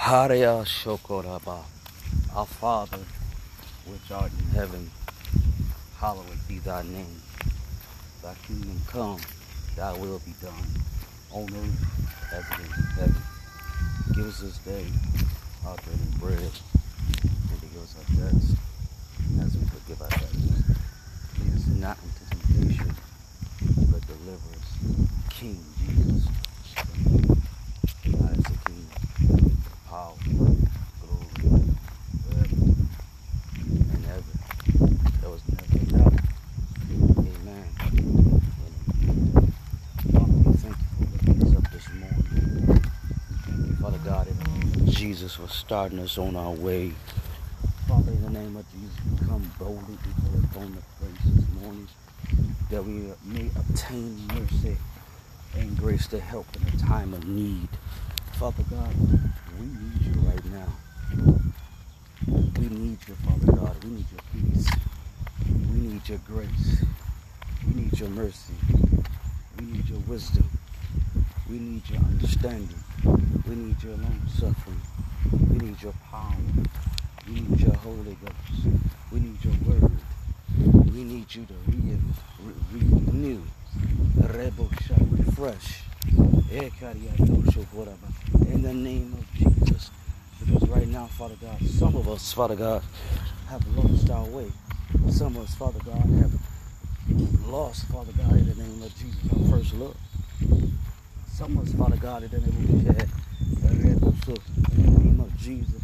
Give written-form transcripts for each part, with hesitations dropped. Haria Shokoraba, our Father, which art in heaven, hallowed be thy name. Thy kingdom come, thy will be done, on earth as it is in heaven. Give us this day our daily bread, and forgive us our debts, as we forgive our debtors. Lead us not into temptation, but deliver us, King Jesus. Thine is the kingdom, the power, glory, forever and ever. There was never a doubt. Amen. Amen. Father, we thank you for waking us up this morning. Thank you, Father God, and Jesus for starting us on our way. Father, in the name of Jesus, we come boldly before the throne of grace this morning, that we may obtain mercy and grace to help in a time of need. Father God, we need you right now. We need you, Father God. We need your peace. We need your grace. We need your mercy. We need your wisdom. We need your understanding. We need your long suffering. We need your power. We need your Holy Ghost. We need your word. We need you to renew, refresh, in the name of Jesus. Because right now, Father God, some of us, Father God, have lost our way. Some of us, Father God, have lost, Father God, in the name of Jesus, our first love. Some of us, Father God, in the name of Jesus,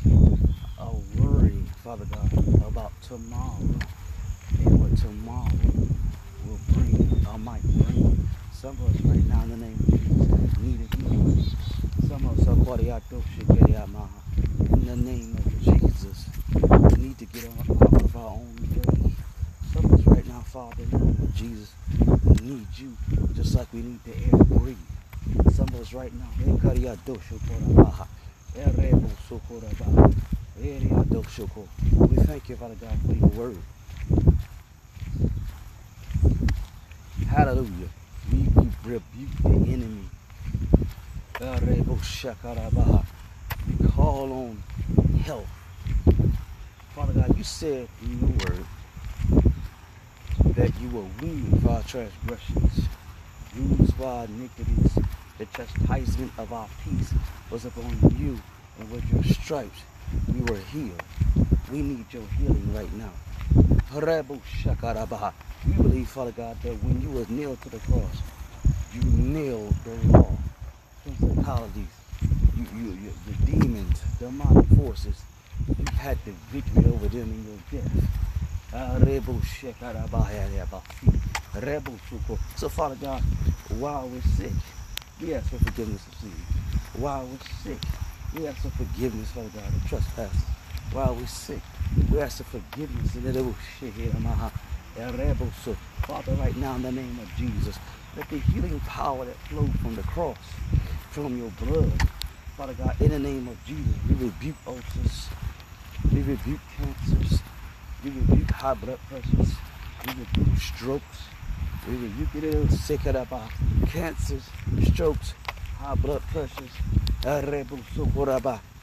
are worried, Father God, about tomorrow and what tomorrow will bring or might bring. Some of us right now, in the name of Jesus, need a healing. Some of us in the name of Jesus, we need to get out of our own way. Some of us right now, Father, in the name of Jesus, we need you just like we need the air to breathe. Some of us right now, we thank you, Father God, for your word. Hallelujah. We rebuke the enemy. We call on help. Father God, you said in your word that you were wounded for our transgressions, bruised for our iniquities. The chastisement of our peace was upon you, and with your stripes we were healed. We need your healing right now. We believe, Father God, that when you were nailed to the cross, you nailed the law, principalities, the demons, the demonic forces. You had the victory over them in your death. So, Father God, while we're sick, we ask for forgiveness of sin. While we're sick, we ask for forgiveness, Father God, of trespasses. While we're sick, we ask for forgiveness. Father, right now, in the name of Jesus, let the healing power that flowed from the cross, from your blood, Father God, in the name of Jesus, we rebuke ulcers, we rebuke cancers, we rebuke high blood pressures, we rebuke strokes, we rebuke cancers, strokes, high blood pressures,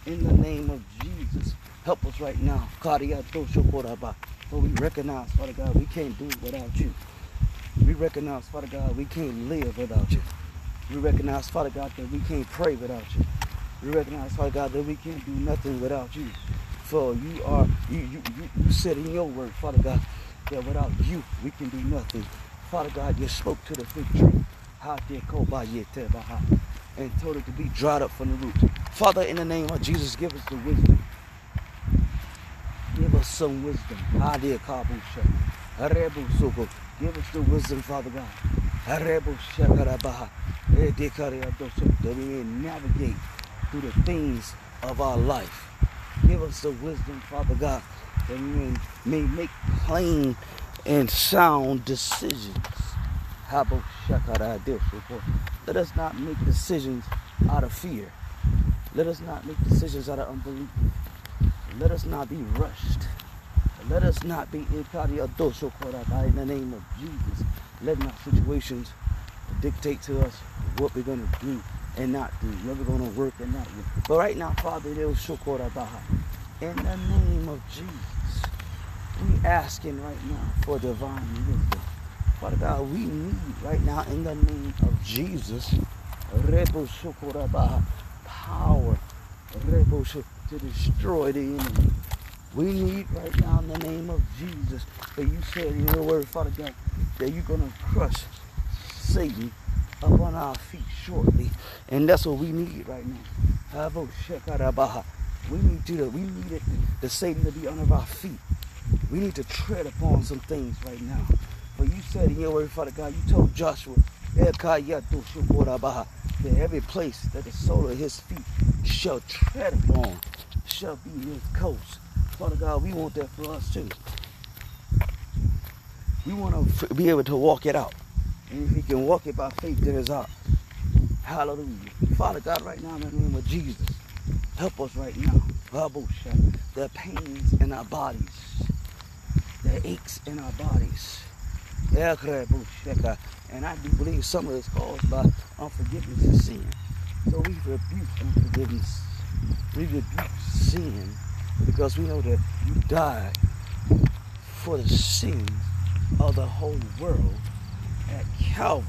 in the name of Jesus. Help us right now, for we recognize, Father God, we can't do it without you. We recognize, Father God, we can't live without you. We recognize, Father God, that we can't pray without you. We recognize, Father God, that we can't do nothing without you. For you are, you said in your word, Father God, that without you, we can do nothing. Father God, you spoke to the fig tree and told it to be dried up from the root. Father, in the name of Jesus, give us the wisdom. Give us some wisdom. Give us the wisdom, Father God, that we may navigate through the things of our life. Give us the wisdom, Father God, that we may make plain and sound decisions. Let us not make decisions out of fear. Let us not make decisions out of unbelief. Let us not be rushed. Let us not be in the name of Jesus. Let not situations dictate to us what we're going to do. and not do. You're ever going to work and not do. But right now, Father, in the name of Jesus, we asking right now for divine wisdom. Father God, we need right now in the name of Jesus, power to destroy the enemy. We need right now in the name of Jesus, that you said in your word, Father God, that you're going to crush Satan up on our feet shortly. And that's what we need right now. We need the Satan to be under our feet. We need to tread upon some things right now. For you said in your word, Father God, you told Joshua, that every place that the sole of his feet shall tread upon shall be his coast. Father God, we want that for us too. We want to be able to walk it out. And if we can walk it by faith, then it's ours. Hallelujah. Father God, right now in the name of Jesus, help us right now. The pains in our bodies, the aches in our bodies. And I do believe some of it's caused by unforgiveness and sin. So we rebuke unforgiveness. We rebuke sin because we know that you died for the sins of the whole world at Calvary.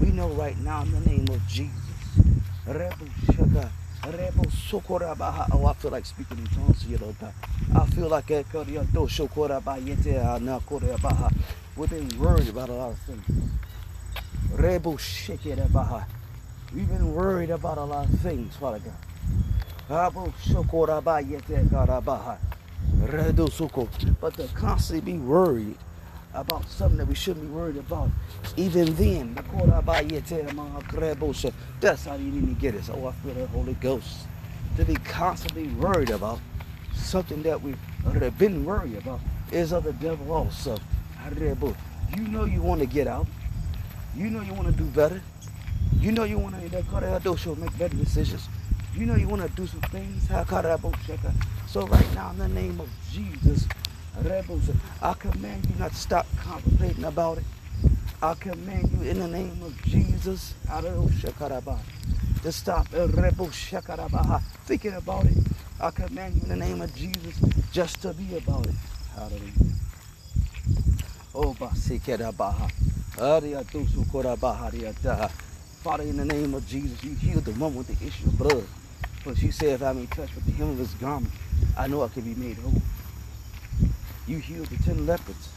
We know right now in the name of Jesus. Oh, I feel like speaking in tongues to you, Lord God. I feel like we're being worried about a lot of things. We've been worried about a lot of things, Father God. But to constantly be worried about something that we shouldn't be worried about, even then, that's how you need to get us. Oh, I feel the Holy Ghost. To be constantly worried about something that we've been worried about is of the devil also. You know you want to get out. You know you want to do better. You know you want to make better decisions. You know you want to do some things. So right now, in the name of Jesus, I command you not to stop contemplating about it. I command you in the name of Jesus to stop thinking about it. I command you in the name of Jesus just to be about it. Hallelujah. Oh, Father, in the name of Jesus, you healed the woman with the issue of blood. But she said, if I'm in touch with the hem of his garment, I know I can be made whole. You healed the 10 leopards.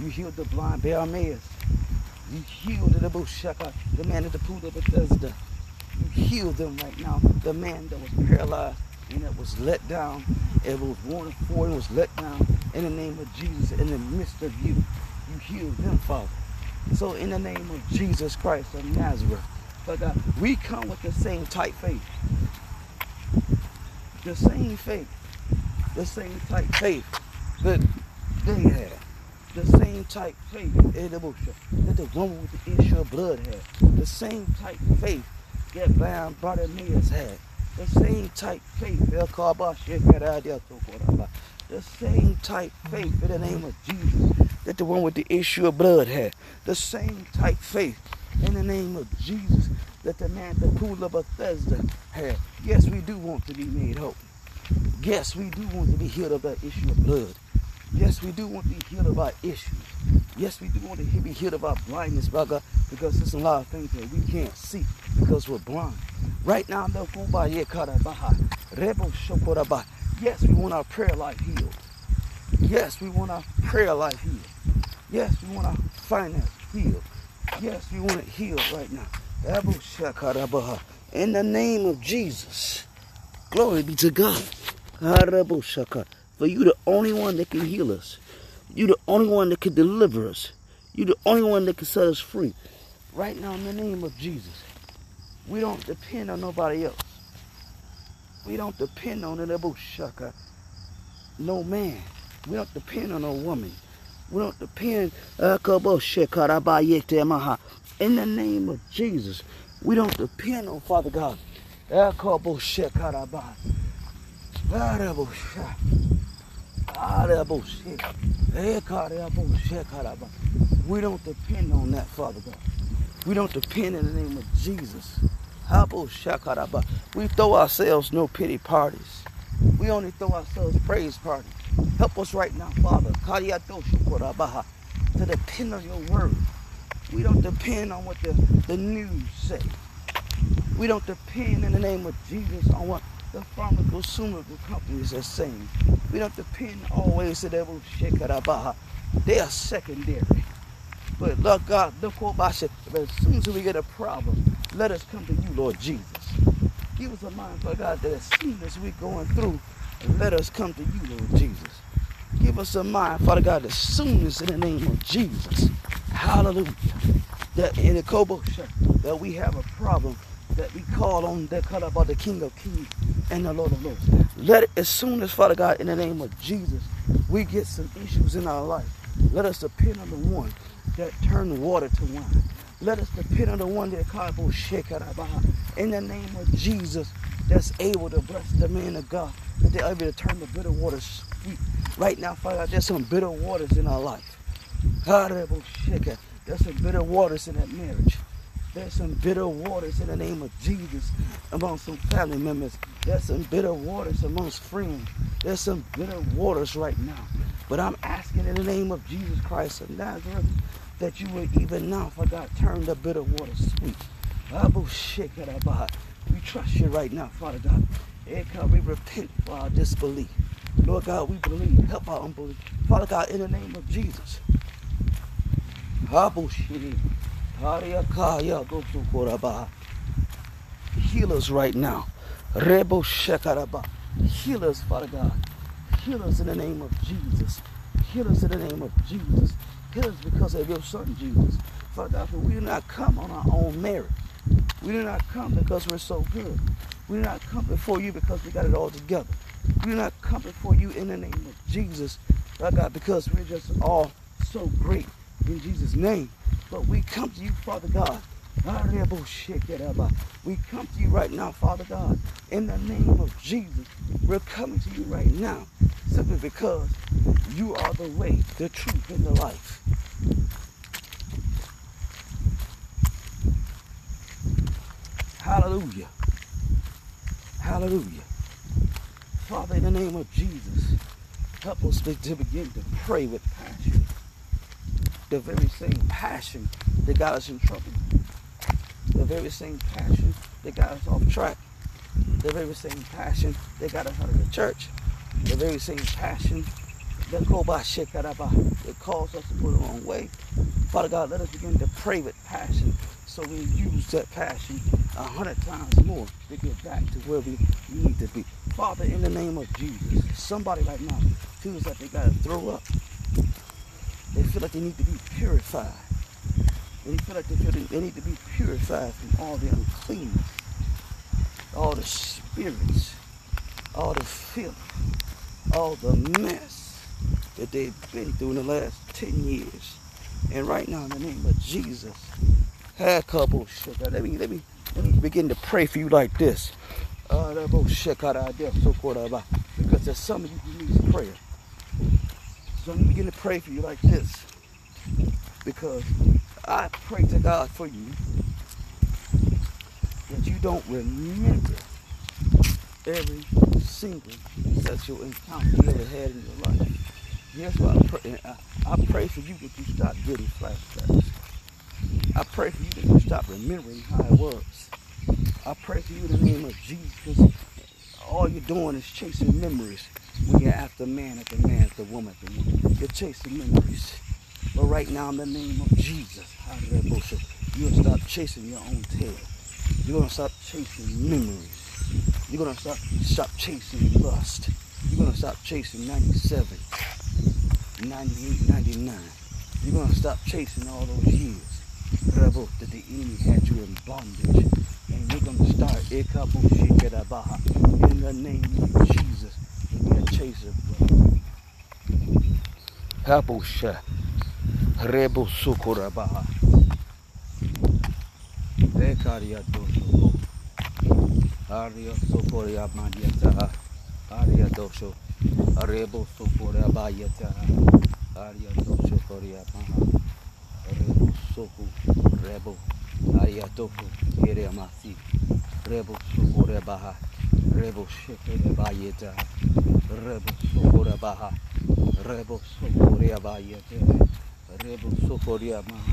You healed the blind Bartimaeus. You healed the Boshaka, the man at the pool of Bethesda. You healed them right now. The man that was paralyzed and that was let down, and was wanted for and was let down in the name of Jesus in the midst of you. You healed them, Father. So in the name of Jesus Christ of Nazareth, Father God, we come with the same type faith. The same faith. The same type faith that they had, the same type faith that the woman with the issue of blood had, the same type faith that blind Bartimaeus had, the same type faith, the same type faith in the name of Jesus that the one with the issue of blood had, the same type faith in the name of Jesus that the man at the pool of Bethesda had. Yes, we do want to be made whole. Yes, we do want to be healed of that issue of blood. Yes, we do want to be healed of our issues. Yes, we do want to be healed of our blindness, brother, because there's a lot of things that we can't see because we're blind. Right now, yes, we want our prayer life healed. Yes, we want our prayer life healed. Yes, we want our finance healed. Yes, we want it healed right now. In the name of Jesus, glory be to God. For you the only one that can heal us. You the only one that can deliver us. You the only one that can set us free. Right now in the name of Jesus, we don't depend on nobody else. We don't depend on no man. We don't depend on no woman. We don't depend in the name of Jesus. We don't depend on Father God. We don't depend on that, Father God. We don't depend in the name of Jesus. We throw ourselves no pity parties. We only throw ourselves praise parties. Help us right now, Father, to depend on your word. We don't depend on what the news say. We don't depend in the name of Jesus on what the pharmaceutical companies are saying. We don't depend always on the devil. They are secondary. But Lord God, as soon as we get a problem, let us come to you, Lord Jesus. Give us a mind, Lord God, that as soon as we're going through, let us come to you, Lord Jesus. Give us a mind, Father God, as soon as in the name of Jesus. Hallelujah. That in the Kobosha, that we have a problem, that we call on that color about the King of Kings and the Lord of Lords. Let it, as soon as, Father God, in the name of Jesus, we get some issues in our life, let us depend on the one that turned water to wine. Let us depend on the one that in the name of Jesus, that's able to bless the man of God, that they're able to turn the bitter waters sweet. Right now, Father God, there's some bitter waters in our life. There's some bitter waters in that marriage. There's some bitter waters in the name of Jesus among some family members. There's some bitter waters amongst friends. There's some bitter waters right now. But I'm asking in the name of Jesus Christ of Nazareth that you would even now, Father God, turn the bitter waters sweet. We trust you right now, Father God. We repent for our disbelief. Lord God, we believe. Help our unbelief. Father God, in the name of Jesus. Heal us right now. Heal us, Father God. Heal us in the name of Jesus. Heal us in the name of Jesus. Heal us because of your son, Jesus. Father God, for we do not come on our own merit. We do not come because we're so good. We do not come before you because we got it all together. We do not come before you in the name of Jesus, Father God, because we're just all so great in Jesus' name. But we come to you, Father God. We come to you right now, Father God, in the name of Jesus. We're coming to you right now simply because you are the way, the truth, and the life. Hallelujah. Hallelujah. Father, in the name of Jesus, help us to begin to pray with passion. The very same passion that got us in trouble. The very same passion that got us off track. The very same passion that got us out of the church. The very same passion that caused us to go the wrong way. Father God, let us begin to pray with passion so we use that passion 100 times more to get back to where we need to be. Father, in the name of Jesus, somebody right now feels like they got to throw up. They feel like they need to be purified. They feel like they need to be purified from all the uncleanness, all the spirits, all the filth, all the mess that they've been through in the last 10 years. And right now, in the name of Jesus, let me begin to pray for you like this. Because there's some of you who need prayer. So let me begin to pray for you like this. Because I pray to God for you that you don't remember every single sexual encounter you ever had in your life. Here's what I pray. I pray for you that you stop getting flashbacks. I pray for you that you stop remembering how it was. I pray for you in the name of Jesus, because all you're doing is chasing memories when you're after man after man after woman after woman. You're chasing memories. But right now, in the name of Jesus, you're going to stop chasing your own tail. You're going to stop chasing memories. You're going to stop chasing lust. You're going to stop chasing 97, 98, 99. You're going to stop chasing all those years that the enemy had you in bondage. And you're going to start in the name of Jesus to be a chaser of blood. Rebo Sukurabaha. Ekaria Dosho. Aria Sukuria Maniata. Aria Dosho. Rebo Sukurabayata. Aria Dosho Korea Maha. Rebo Suku. Rebo Ayatoko Kere Amasi Rebo Sukore Baha Rebo Shekere Bayeta Rebo Sukore Baha Rebo Sukore Bayeta Rebo Sukore Maha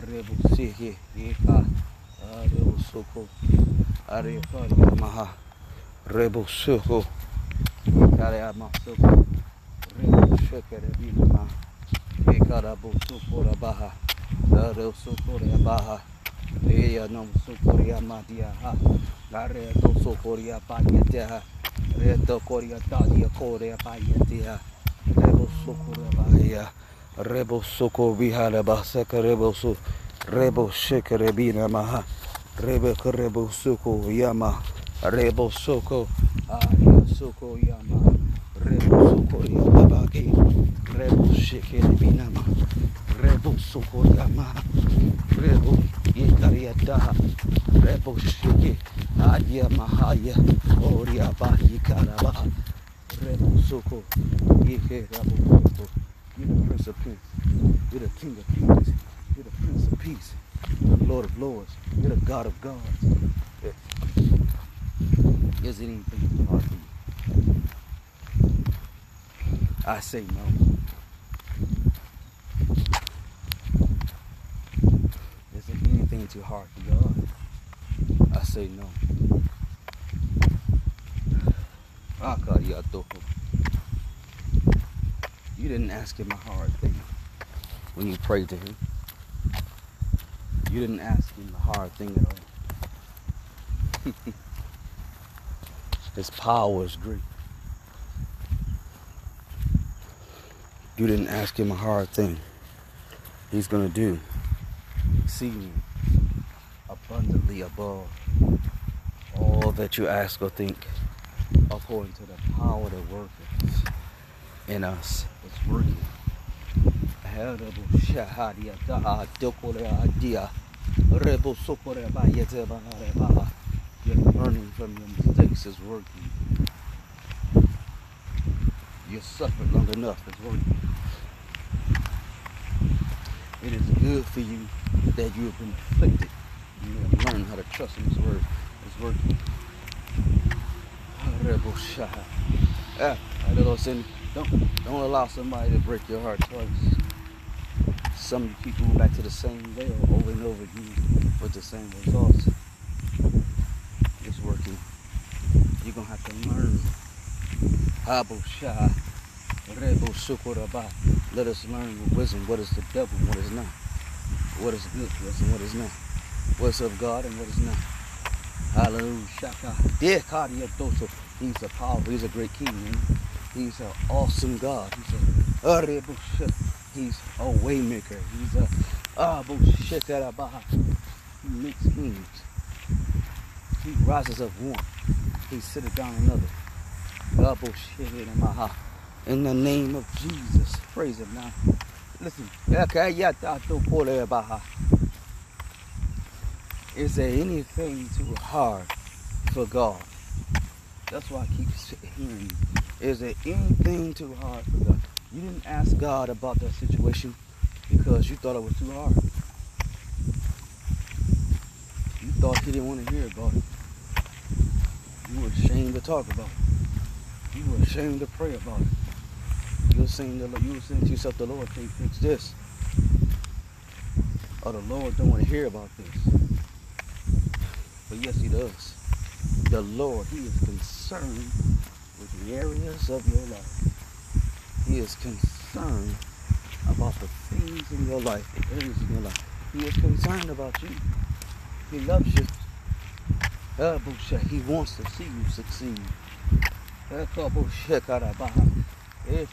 Rebo Sehe Eka Rebo Soko Arepa Maha Rebo Soko Kare Amasoko Rebo Shekere Bilma Eka Rebo Sukore Baha Rebo Sukore Baha Eya nom sokoria madia ha, gare to sokoria panyete ha, reto koria tadia korea panyete ha, rebo sokoria bahia, rebo sokoria lebasa kerebosu, rebo shekerebina maha, rebe kerebo sokoria ma, rebo soko, aria sokoria ma, rebo sokoria babaki, rebo shekerebina ma, rebo sokoria ma, rebo Yetariata, Rebo Shiki, Adia Mahaya, Oriaba, Yikaraba, Rebo Soko, Yeke Rabo Soko. You're the Prince of Peace. You're the King of Kings. You're the Prince of Peace. You're the Lord of Lords. You're the God of Gods. Is it anything hard for you? I say no. Too hard for God. I say no. You didn't ask him a hard thing when you prayed to him. You didn't ask him a hard thing at all. His power is great. You didn't ask him a hard thing. He's going to do. See you. Abundantly above all that you ask or think, according to the power that works in us. It's working. You're learning from your mistakes. It's working. You suffered long enough. It's working. It is good for you that you have been afflicted. You have learned how to trust in His word. His word. Don't allow somebody to break your heart twice. Some people go back to the same veil over and over again with the same results. It's working. You're gonna have to learn. Let us learn with wisdom what is the devil and what is not. What is good for us and what is not. What's of God and what is not. Hallelujah. He's a powerful, he's a great king. Man. He's an awesome God. He's a way maker. He's a He makes things. He rises up one. He sitteth down another. In the name of Jesus. Praise him now. Listen. Is there anything too hard for God? That's why I keep hearing you. Is there anything too hard for God? You didn't ask God about that situation because you thought it was too hard. You thought He didn't want to hear about it. You were ashamed to talk about it. You were ashamed to pray about it. You were saying to yourself, the Lord can't fix this. Or the Lord don't want to hear about this. Yes, He does. The Lord, He is concerned with the areas of your life. He is concerned about the things in your life, the areas in your life. He is concerned about you. He loves you. He wants to see you succeed. He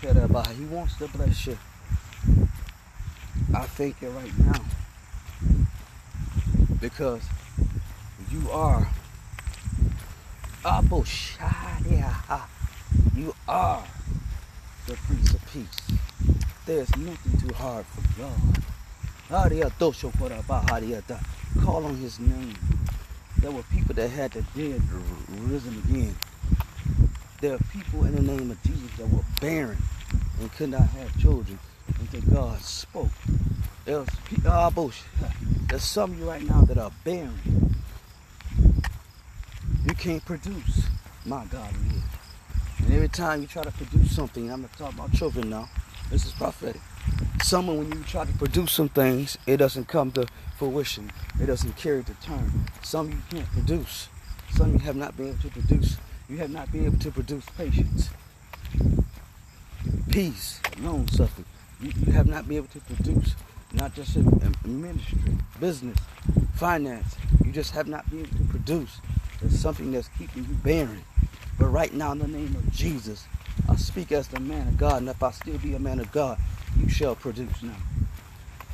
wants to bless you. I thank you right now because you are Abu Shadia. You are the Prince of Peace. There's nothing too hard for God. Call on His name. There were people that had the dead risen again. There are people in the name of Jesus that were barren and could not have children until God spoke. There's bullshit. There's some of you right now that are barren. You can't produce. My God, man. And every time you try to produce something, I'm not talking about children now. This is prophetic. Someone, when you try to produce some things, it doesn't come to fruition. It doesn't carry to term. Some you can't produce. Some you have not been able to produce. You have not been able to produce patience, peace, long suffering. You have not been able to produce, not just in ministry, business, finance. You just have not been able to produce. There's something that's keeping you barren. But right now, in the name of Jesus, I speak as the man of God, and if I still be a man of God, you shall produce now.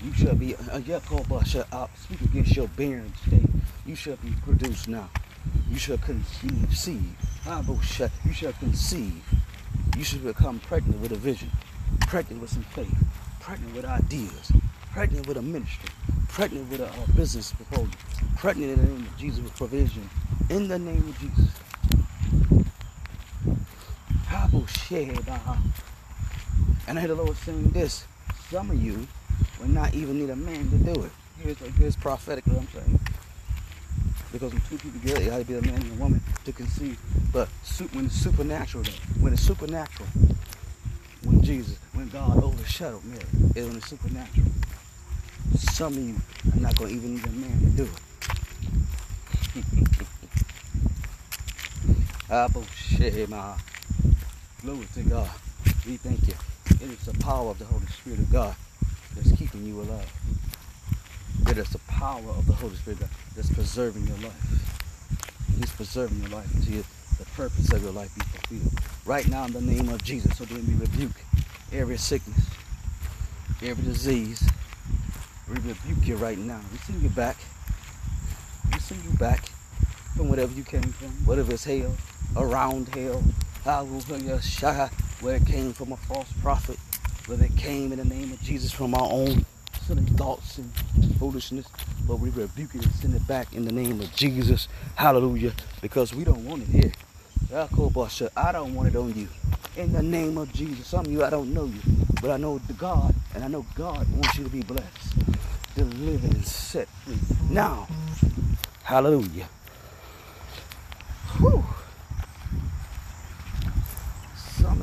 You shall be a I'll speak against your barren state. You shall be produced now. You shall conceive. You shall conceive. You should become pregnant with a vision, pregnant with some faith, pregnant with ideas, pregnant with a ministry, pregnant with a business proposal, pregnant in the name of Jesus with provision, in the name of Jesus. And I hear the Lord saying this, some of you will not even need a man to do it. Here's prophetic what I'm saying. Because when two people get it, it ought to be a man and a woman to conceive. But when it's supernatural, when Jesus, when God overshadowed Mary, it was supernatural. Some of you are not going to even need a man to do it. Glory to God. We thank you. It is the power of the Holy Spirit of God that's keeping you alive. It is the power of the Holy Spirit that's preserving your life. He's preserving your life until the purpose of your life be fulfilled. Right now, in the name of Jesus, so then we rebuke every sickness, every disease. We rebuke you right now. We send you back. We send you back from whatever you came from, whatever is hell, around hell, where it came from a false prophet, whether it came in the name of Jesus from our own silly thoughts and foolishness, but we rebuke it and send it back in the name of Jesus. Hallelujah. Because we don't want it here. I don't want it on you. In the name of Jesus. Some of you, I don't know you, but I know God, and I know God wants you to be blessed, delivered, and set free. Now, hallelujah. Whew. Some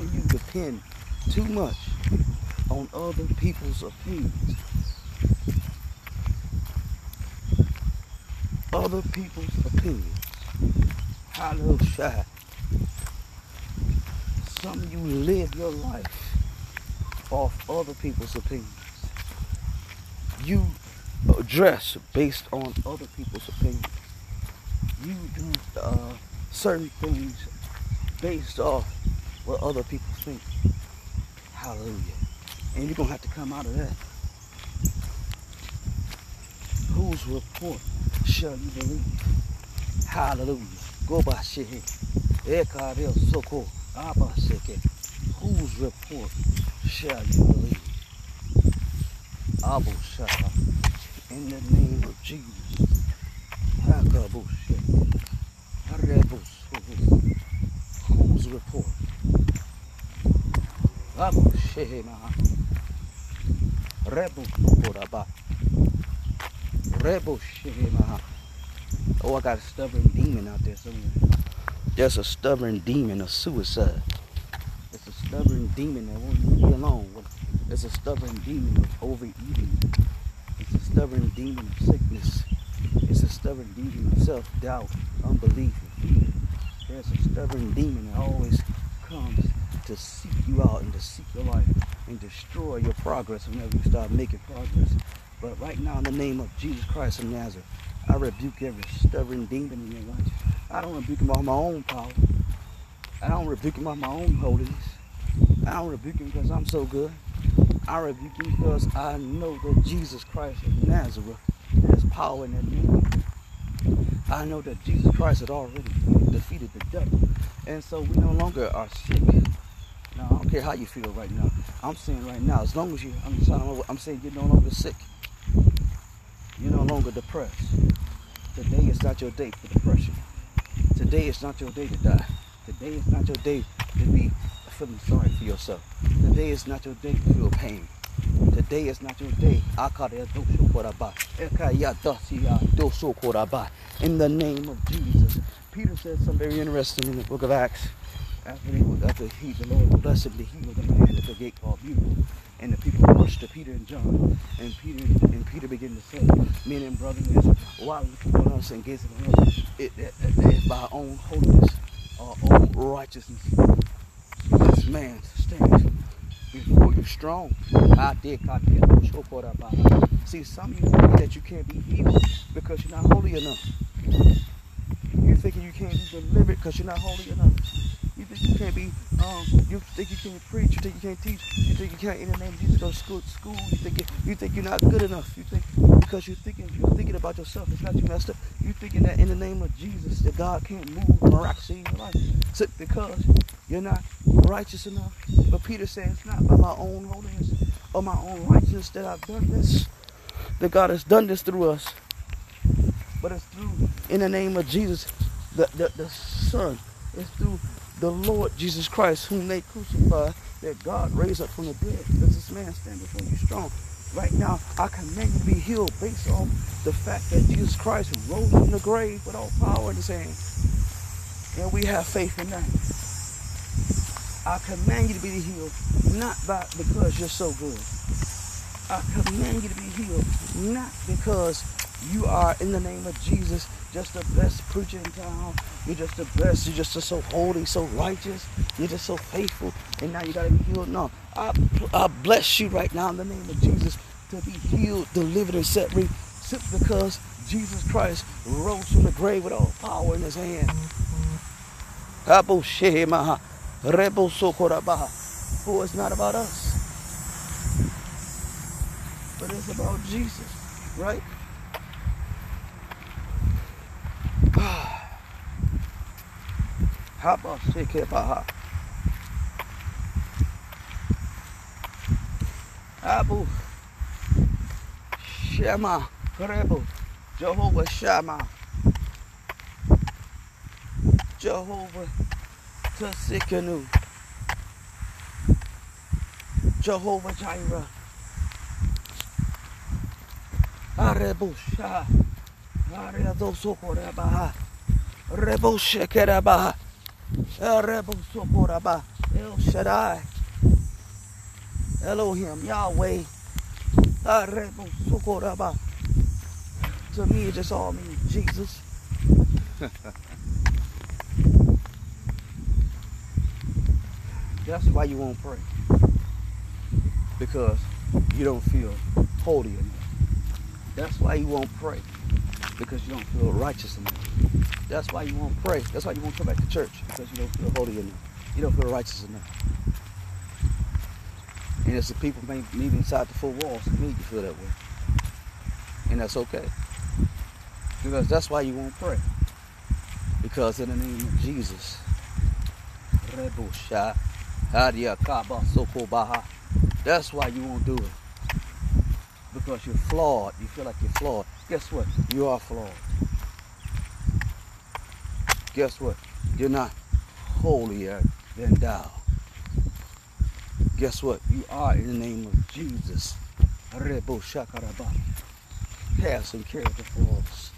of you depend too much on other people's opinions, hallelujah. Some of you live your life off other people's opinions. You dress based on other people's opinions. You do certain things based off what other people think. Hallelujah. And you're going to have to come out of that. Whose report shall you believe? Hallelujah. Go by Shehe. Ekarel Soko Abaseke. Whose report shall you believe? Abu Shaka. In the name of Jesus. Whose report? Oh, I got a stubborn demon out there somewhere. There's a stubborn demon of suicide. It's a stubborn demon that won't be alone. It's a stubborn demon of overeating. It's a stubborn demon of sickness. It's a stubborn demon of self-doubt, unbelief, and fear. There's a stubborn demon that always comes to seek you out and to seek your life and destroy your progress whenever you start making progress. But right now, in the name of Jesus Christ of Nazareth, I rebuke every stubborn demon in your life. I don't rebuke him on my own power. I don't rebuke him on my own holiness. I don't rebuke him because I'm so good. I rebuke him because I know that Jesus Christ of Nazareth, there's power in that name. I know that Jesus Christ had already defeated the devil. And so we no longer are sick. Now, I don't care how you feel right now. I'm saying right now, as long as you, I'm saying you're no longer sick. You're no longer depressed. Today is not your day for depression. Today is not your day to die. Today is not your day to be feeling sorry for yourself. Today is not your day to feel pain. Today is not your day. In the name of Jesus. Peter said something very interesting in the book of Acts. After the Lord blessed the healing of the man at the gate called Beautiful. And the people rushed to Peter and John. And Peter began to say, men and brothers, why look upon us and gaze upon us? It is by our own holiness, our own righteousness. This man stands before you strong. See, some of you think that you can't be healed because you're not holy enough. You thinking you can't be delivered because you're not holy enough. You think you can't be, you think you can't preach, you think you can't teach, you think you can't, in the name of Jesus, go to school, you think you're not good enough, you think, because you're thinking about yourself, it's not you messed up, you're thinking that in the name of Jesus, that God can't move miraculously in your life, so, because you're not righteous enough. But Peter said, it's not by my own holiness, or my own righteousness that I've done this, that God has done this through us, but it's through, in the name of Jesus, the Son, it's through the Lord Jesus Christ, whom they crucified, that God raised up from the dead. Does this man stand before you strong? Right now, I command you to be healed based on the fact that Jesus Christ rose from the grave with all power in his hands. And we have faith in that. I command you to be healed, not because you're so good. I command you to be healed, not because you are, in the name of Jesus, just the best preacher in town. You're just the best. You're just so holy, so righteous. You're just so faithful. And now you got to be healed. No, I bless you right now in the name of Jesus to be healed, delivered, and set free. Simply because Jesus Christ rose from the grave with all power in his hand. For it's not about us, but it's about Jesus, right? How about shake it by Abu Shema Rebel Jehovah Shema Jehovah Tasikanu Jehovah Jireh Arebu Shah Arebu Sokorabaha Rebu Shekerabaha El Rebel Soporaba, El Shaddai, Elohim, Yahweh, El Rebel Soporaba. To me, it just all means Jesus. That's why you won't pray. Because you don't feel holy enough. That's why you won't pray. Because you don't feel righteous enough. That's why you won't pray. That's why you won't come back to church. Because you don't feel holy enough. You don't feel righteous enough. And it's the people maybe inside the four walls that make you feel that way. And that's okay. Because that's why you won't pray. Because in the name of Jesus. That's why you won't do it. Because you're flawed. You feel like you're flawed. Guess what? You are flawed. Guess what? You're not holier than thou. Guess what? You are, in the name of Jesus. Rebo Shakaraba. Have some character for us.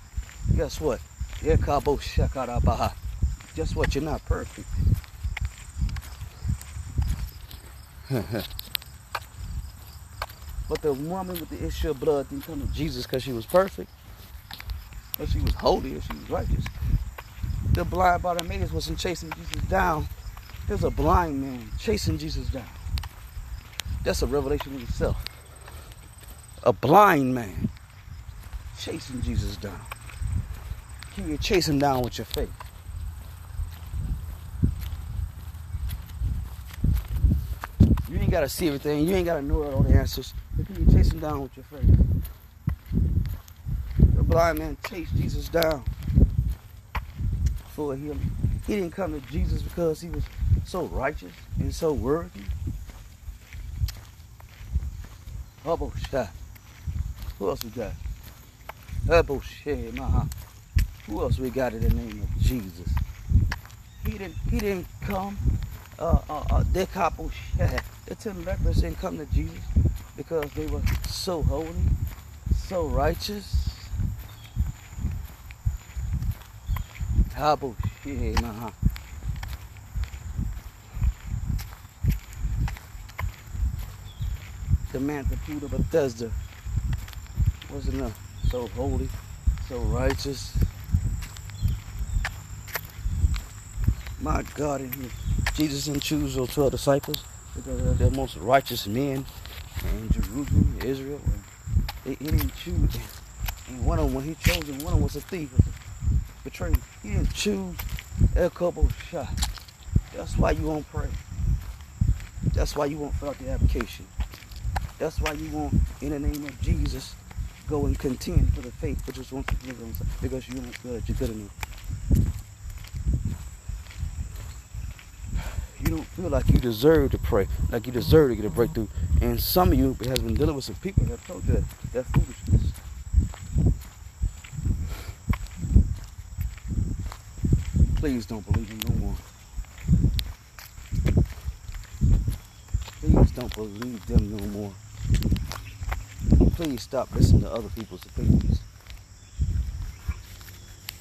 Guess what? Ekabo Shakaraba. Guess what? You're not perfect. But the woman with the issue of blood didn't come to Jesus because she was perfect. Because she was holy or she was righteous. The blind Bartimaeus wasn't chasing Jesus down. There's a blind man chasing Jesus down. That's a revelation in itself. A blind man chasing Jesus down. Can you chase him down with your faith? You ain't got to see everything. You ain't got to know all the answers. But can you chase him down with your faith? The blind man chased Jesus down. For him, he didn't come to Jesus because he was so righteous and so worthy. Hubble Shah. Who else we got? Hubble Shah. Who else we got in the name of Jesus? He didn't come their couple had the temperance and come to Jesus because they were so holy, so righteous. Couple shit, nah. The Mantle of Bethesda wasn't so holy, so righteous. My God, and Jesus didn't choose those 12 disciples because they're the most righteous men in Jerusalem, Israel. He didn't choose. And one of them, when he chose him, one of them was a thief, betrayed. He didn't choose a couple shot. That's why you won't pray. That's why you won't fill out the application. That's why you won't, in the name of Jesus, go and contend for the faith which was once given, because you ain't good. You're good enough. You don't feel like you deserve to pray, like you deserve to get a breakthrough. And some of you have been dealing with some people that told you that that's foolishness. Please don't believe me no more. Please don't believe them no more. Please stop listening to other people's opinions.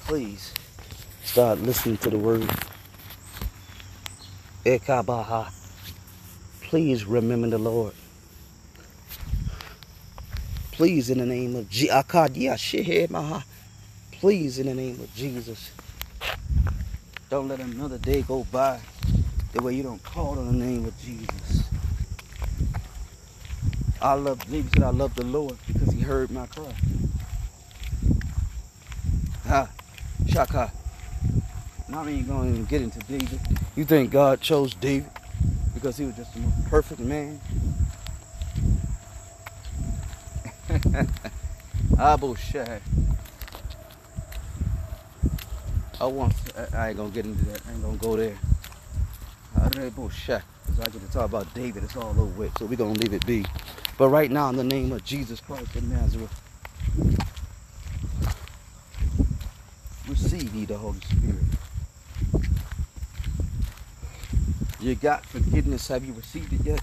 Please start listening to the word. Ekabaha. Please remember the Lord. Please, in the name of Jesus. Please, in the name of Jesus. Don't let another day go by the way you don't call on the name of Jesus. I love Jesus, and I love the Lord because he heard my cry. Ha, shaka. Now we ain't gonna even get into David. You think God chose David because he was just the most perfect man? Abu Shai. I ain't gonna get into that. I ain't gonna go there. Abu Shai. Because I get to talk about David, it's all over with. So we're gonna leave it be. But right now, in the name of Jesus Christ of Nazareth, receive ye the Holy Spirit. You got forgiveness. Have you received it yet?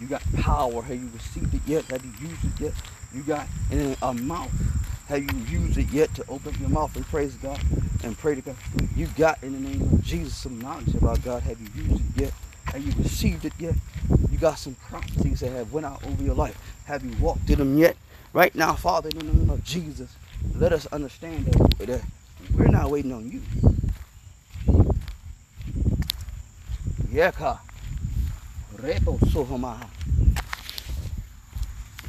You got power. Have you received it yet? Have you used it yet? You got a mouth. Have you used it yet to open up your mouth and praise God and pray to God? You got, in the name of Jesus, some knowledge about God. Have you used it yet? Have you received it yet? You got some prophecies that have went out over your life. Have you walked in them yet? Right now, Father, in the name of Jesus, let us understand that we're not waiting on you. Yeka. Repo Sohamaha.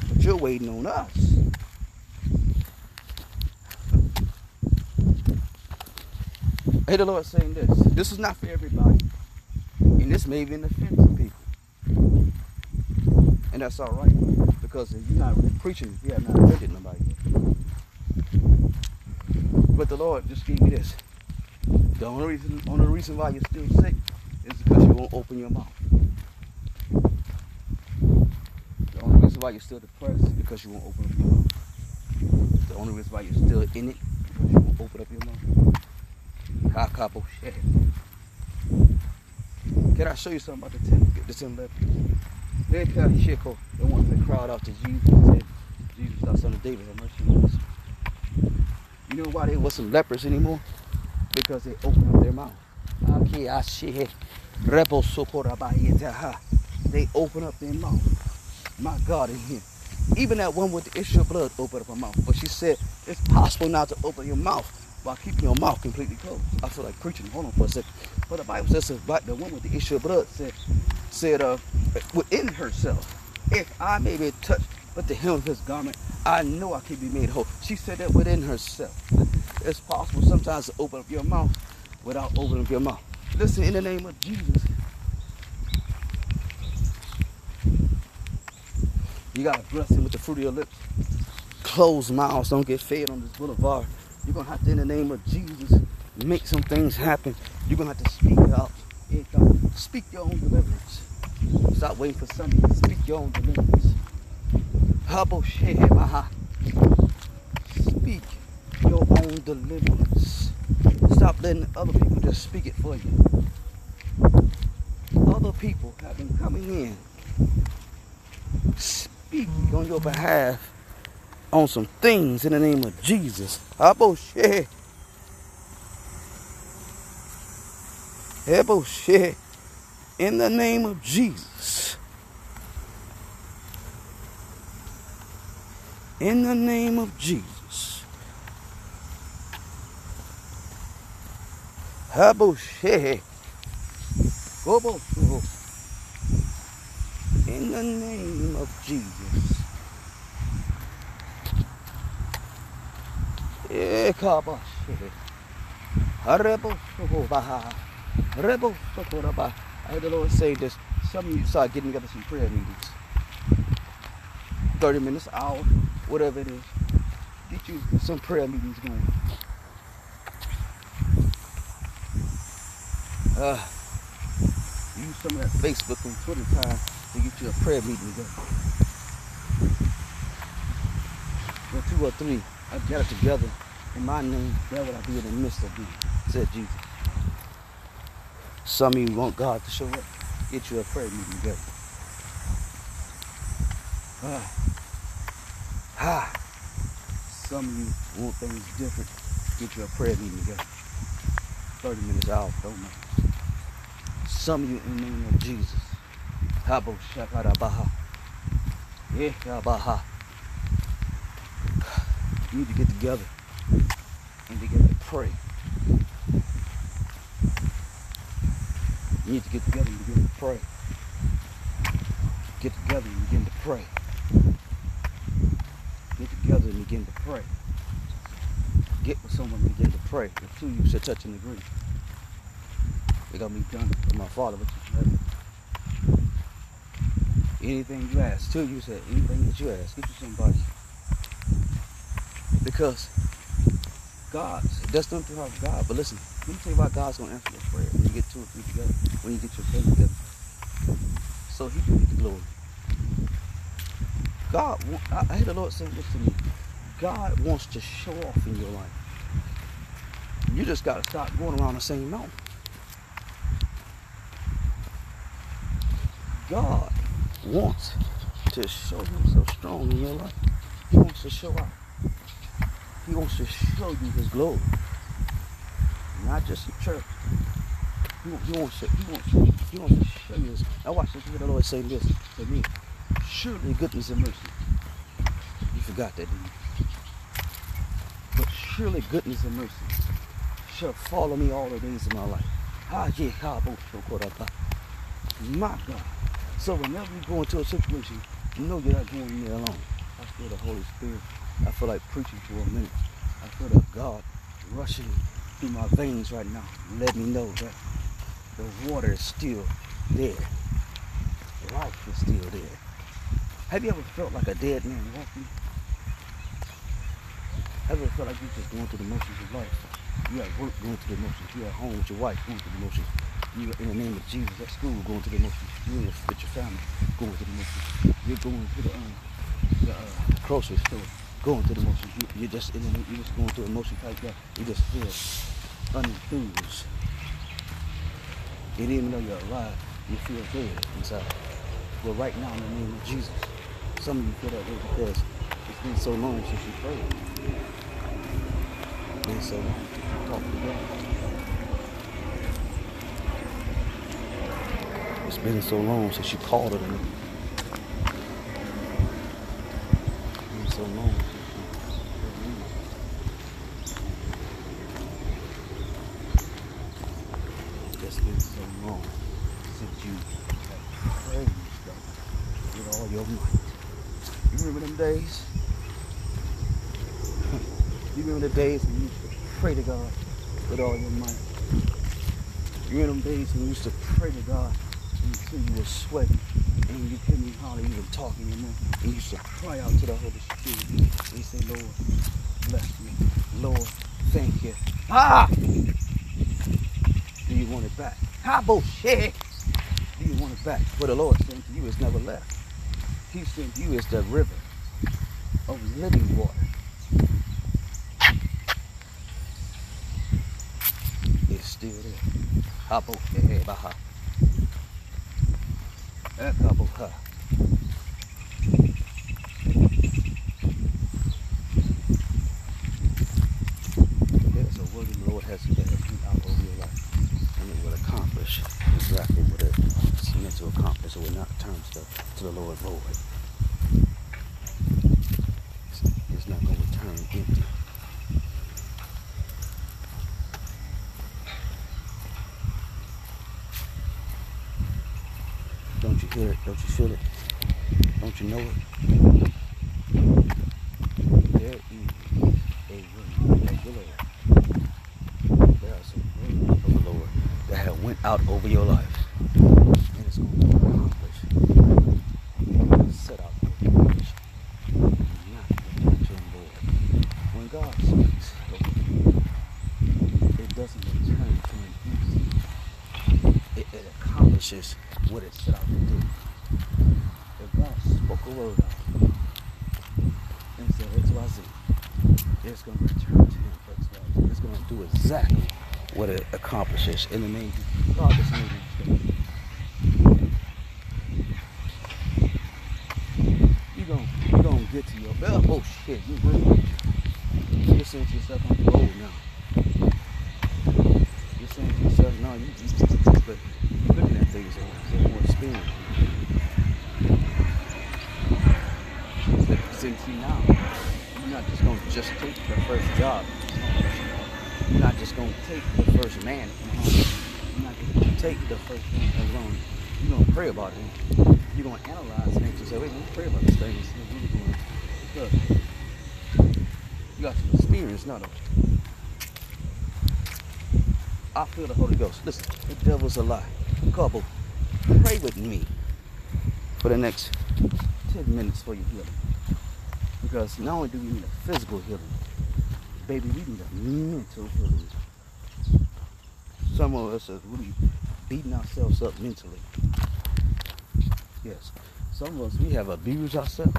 But you're waiting on us. I hear the Lord saying this. This is not for everybody. And this may be an offense to people. And that's all right, because if you're not preaching, you have not offended nobody. But the Lord just gave me this. The only reason why you're still sick is because you won't open your mouth. The only reason why you're still depressed is because you won't open up your mouth. The only reason why you're still in it is because you won't open up your mouth. Kakapo shit. Can I show you something about the 10 lepers? They kind of shiko. They wanted to crowd out to Jesus and said, Jesus, thou son of David, have mercy on us. You know why they wasn't lepers anymore? Because they opened up their mouth. They opened up their mouth. My God in here. Even that one with the issue of blood opened up her mouth. But she said, it's possible not to open your mouth while keeping your mouth completely closed. I feel like preaching. Hold on for a second. But the Bible says about the one with the issue of blood said within herself, if I may be touched but the hem of his garment, I know I can be made whole. She said that within herself. It's possible sometimes to open up your mouth without opening up your mouth. Listen, in the name of Jesus, you got to bless him with the fruit of your lips. Closed mouths don't get fed on this boulevard. You're going to have to, in the name of Jesus, make some things happen. You're going to have to speak out. Speak your own deliverance. Stop waiting for somebody. Speak your own deliverance. Speak your own deliverance. Stop letting other people just speak it for you. other people have been coming in, speaking on your behalf on some things in the name of Jesus. Abosheh. Abosheh. In the name of Jesus. In the name of Jesus. Abosheh. In the name of Jesus. I heard the Lord say this. Some of you start getting together some prayer meetings. 30 minutes, hour, whatever it is. Get you some prayer meetings going. Use some of that Facebook and Twitter time to get you a prayer meeting going. When two or three I got it together in my name, that would I be in the midst of you, said Jesus. Some of you want God to show up, get you a prayer meeting together. Some of you want things different, get you a prayer meeting together. 30 minutes out, don't matter. Some of you in the name of Jesus. Habo Shakarabaha. Yekabaha. You need to get together and begin to pray. You need to get together and begin to pray. Get together and begin to pray. Get together and begin to pray. Get with someone and begin to pray. The two of you should touch and agree. It gonna be done with my Father, which is heaven. Anything you ask, till you said anything that you ask, get you somebody. Because that's not through God. But listen, let me tell you why God's gonna answer your prayer when you get two or three together, when you get your faith together. So He can get the glory. I hear the Lord saying this to me. God wants to show off in your life. You just gotta stop going around and saying no. God wants to show Himself strong in your life. He wants to show out. He wants to show you His glory. Not just the church. He wants to show you His. Now watch this. Look at the Lord saying this to me. Surely goodness and mercy. You forgot that, didn't you? But surely goodness and mercy shall follow me all the days of my life. My God. So whenever you go into a situation, you know you're not going in there alone. I feel the Holy Spirit. I feel like preaching for a minute. I feel that God rushing through my veins right now. Let me know that the water is still there. Life is still there. Have you ever felt like a dead man walking? Have you ever felt like you're just going through the motions of life? You at work going through the motions. You at home with your wife going through the motions. You in the name of Jesus at school going through the motions. You with your family going through the motions. You're going to the grocery store going through the motions. You're just in the you're just going through emotions like that. You just feel unenthused. You didn't even know you're alive. You feel dead inside. Well, right now in the name of Jesus, some of you feel that way because it's been so long since you prayed. It's been so long since you talked to God. It's been so long since you called her to me. It's been so long since you. It's been so long since you prayed with all your might. You remember them days? You remember the days when you used to pray to God with all your might? You remember them days when you used to pray to God? Until you were sweating and you couldn't even hardly even talk anymore, and you used to cry out to the Holy Spirit and you say, Lord, bless me. Lord, thank you. Do you want it back? Bullshit. Do you want it back? What the Lord sent to you is never left. He sent you as the river of living water. It's still there. That double hook. There's a word the Lord has to get out over your life, and it will accomplish exactly what it's meant to accomplish. It will not turn stuff to the Lord void. It's not going to return empty. Don't you hear it? Don't you feel it? Don't you know it? There is a willow. There are some willows of the Lord that have went out over your life. And it's going to be accomplished. You're going to set out for the village. You're not going to return, Lord. When God speaks, it doesn't return to an empty. It accomplishes what it set out to do. If God spoke a word out and said XYZ, it's going to return to him XYZ. It's going to do exactly what it accomplishes in the name of God. This name you're going to get to your bell. Oh shit, you really. You're saying to yourself, I'm old now. You're saying to yourself, no, you just but you're looking at things and more experience. Since you now, you're not just going to just take the first job. You're not just going to take the first man. You're not just going to take the first thing alone. You're going to pray about it. You're going to analyze things and say, wait, let's pray about these things. Look, you got some experience, not only. I feel the Holy Ghost. Listen, the devil's a lie. Couple, pray with me for the next 10 minutes for your healing. Because not only do we need a physical healing, baby, we need a mental healing. Some of us are really beating ourselves up mentally. Yes, some of us, we have abused ourselves.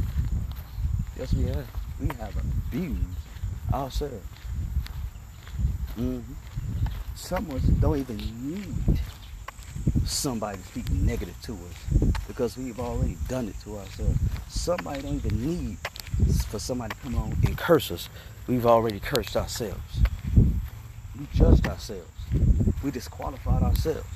Yes, we have. We have abused ourselves. Mm-hmm. Some of us don't even need somebody to speak negative to us because we've already done it to ourselves. Somebody don't even need for somebody to come on and curse us. We've already cursed ourselves. We judged ourselves. We disqualified ourselves.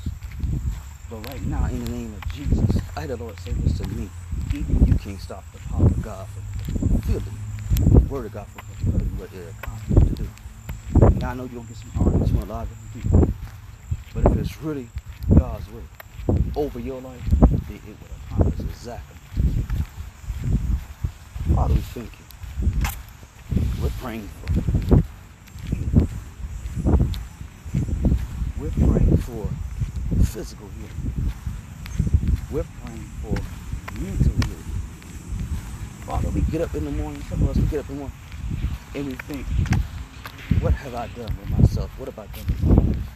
But right now, in the name of Jesus, I heard the Lord say this to me. Even you can't stop the power of God from fulfilling the word of God from fulfilling what it accomplished to do. Now I know you don't get some arguments from a lot of people, but if it's really God's will over your life, then it will accomplish exactly. Father, we're thinking, we're praying for you. We're praying for physical healing. We're praying for mental healing. Father, we get up in the morning. Some of us, we get up in the morning and we think, what have I done with myself? What have I done with my life?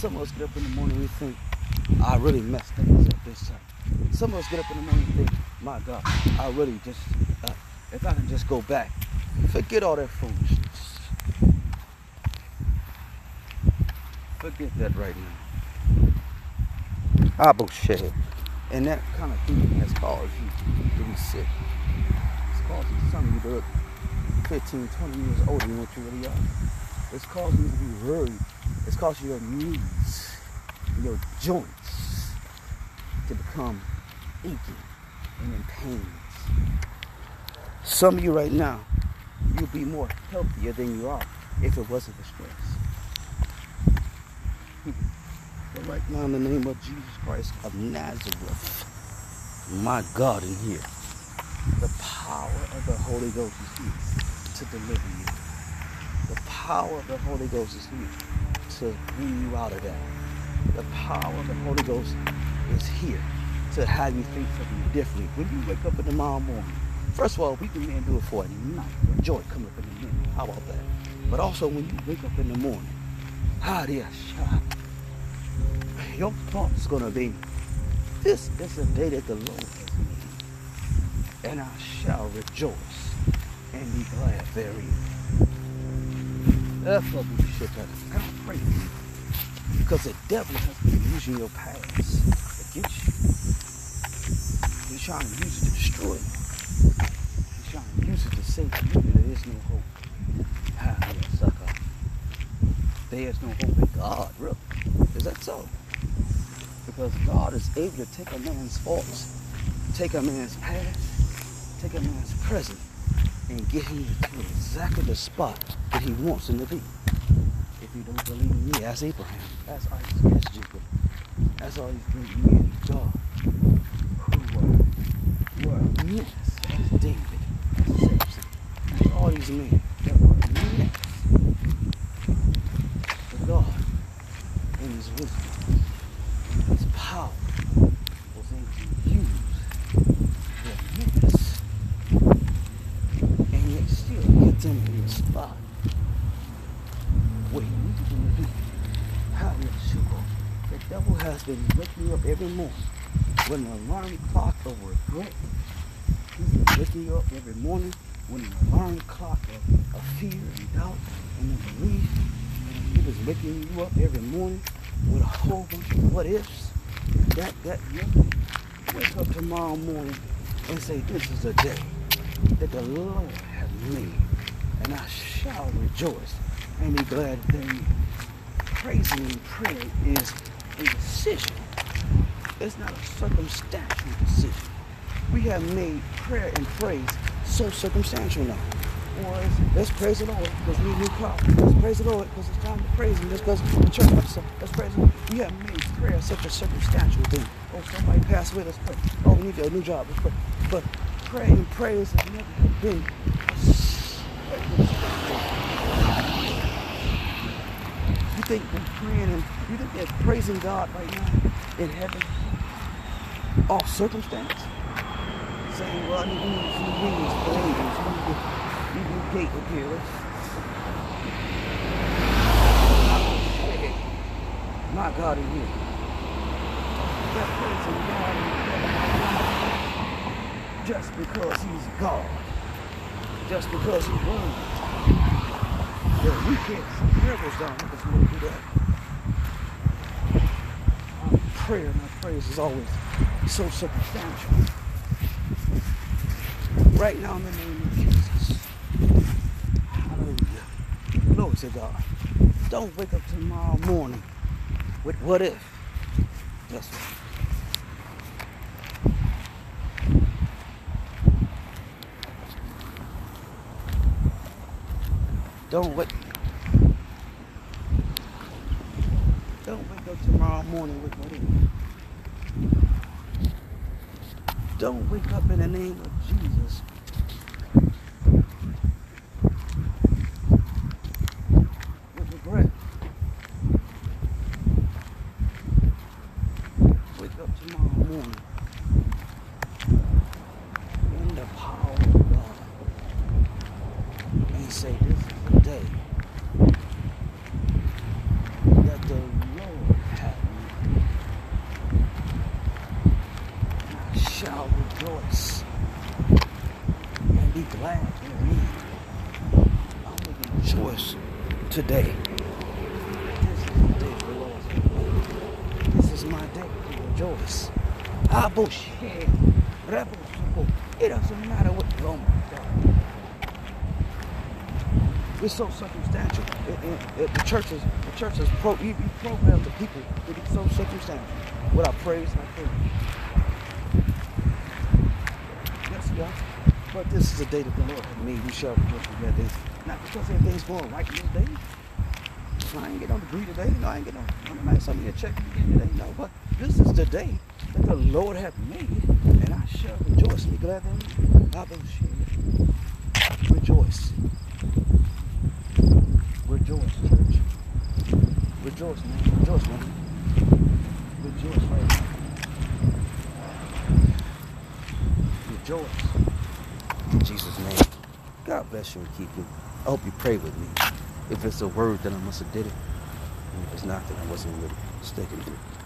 Some of us get up in the morning and we think, I really messed things up this time. Some of us get up in the morning and think, my God, I really just, if I can just go back, forget all that foolishness. Forget that right now. Ah, bullshit. And that kind of thing has caused you to be sick. It's causing some of you to look 15, 20 years older than what you really are. It's caused you to be worried. It's caused your knees, your joints to become aching and in pains. Some of you right now, you'll be more healthier than you are if it wasn't for stress. But right now, in the name of Jesus Christ of Nazareth, my God in here, the power of the Holy Ghost is here to deliver you. The power of the Holy Ghost is here to bring you out of that. The power of the Holy Ghost is here to have you think something differently. When you wake up in the morning, first of all, we can do it for a night. Joy coming up in the morning. How about that? But also when you wake up in the morning, your thoughts gonna be, this is a day that the Lord has made, and I shall rejoice and be glad therein. That's what we should have. I don't pray for you. Because the devil has been using your past against you. He's trying to use it to destroy. He's trying to use it to say to you there is no hope. Hallelujah, sucker. There is no hope in God, really. Is that so? Because God is able to take a man's faults, take a man's past, take a man's present, and get him to exactly the spot that he wants him to be. If you don't believe in me, ask Abraham, ask Isaac, ask Jacob, ask all these great men of God who were menace, ask David, ask Samson, ask all these men that were menace. But God, in his wisdom, in his power, was able to use their menace and yet still get them in the spot. Wait, we need to be. Hallelujah, the devil has been waking you up every morning with an alarm clock of regret. He's been waking you up every morning with an alarm clock of fear and doubt and unbelief. He was waking you up every morning with a whole bunch of what ifs. That. Wake up tomorrow morning and say, this is a day that the Lord has made, and I shall rejoice and be glad then. Praising and prayer is a decision. It's not a circumstantial decision. We have made prayer and praise so circumstantial now. Well, let's praise the Lord because we need power. Let's praise the Lord because it's time to praise him. Let's go to the church. Let's praise him. We have made prayer such a circumstantial thing. Oh, somebody passed away, let's pray. Oh, we need a new job, let's pray. But prayer and praise has never been a circumstantial. You think that praying and you think that praising God right now in heaven off circumstance? Saying, well, I need some wings for angels, I need a gate up here. My God is here. That praising God in heaven just because he's God. Just because he's worthy. Yeah, we can't see miracles down here because we don't do that. My prayer, my praise is always so circumstantial. Right now in the name of Jesus. Hallelujah. Glory to God. Don't wake up tomorrow morning with what if. That's right. Don't wake up tomorrow morning with what it is. Don't wake up in the name of Jesus with regret. Wake up tomorrow morning in the power of God and say, this is the day that the Lord hath made. I shall rejoice and be glad in me. I'm making a choice today. This is the day the Lord hath made. This is my day to rejoice. It doesn't matter what the Lord does. It's so circumstantial. The church is programmed the people to be so circumstantial. What I praise, I praise. Yes, God. But this is the day that the Lord has made. You shall rejoice in that day. Not because everything's going right in this day. So I ain't getting no degree today. No, I ain't getting no nice something to check today. No, but this is the day that the Lord hath made, and I shall rejoice and be glad in it. Rejoice. Rejoice, church. Rejoice, man. Rejoice, man. Rejoice right now. Rejoice. In Jesus' name. God bless you and keep you. I hope you pray with me. If it's a word, then I must have did it. And if it's not, then I wasn't really sticking to it.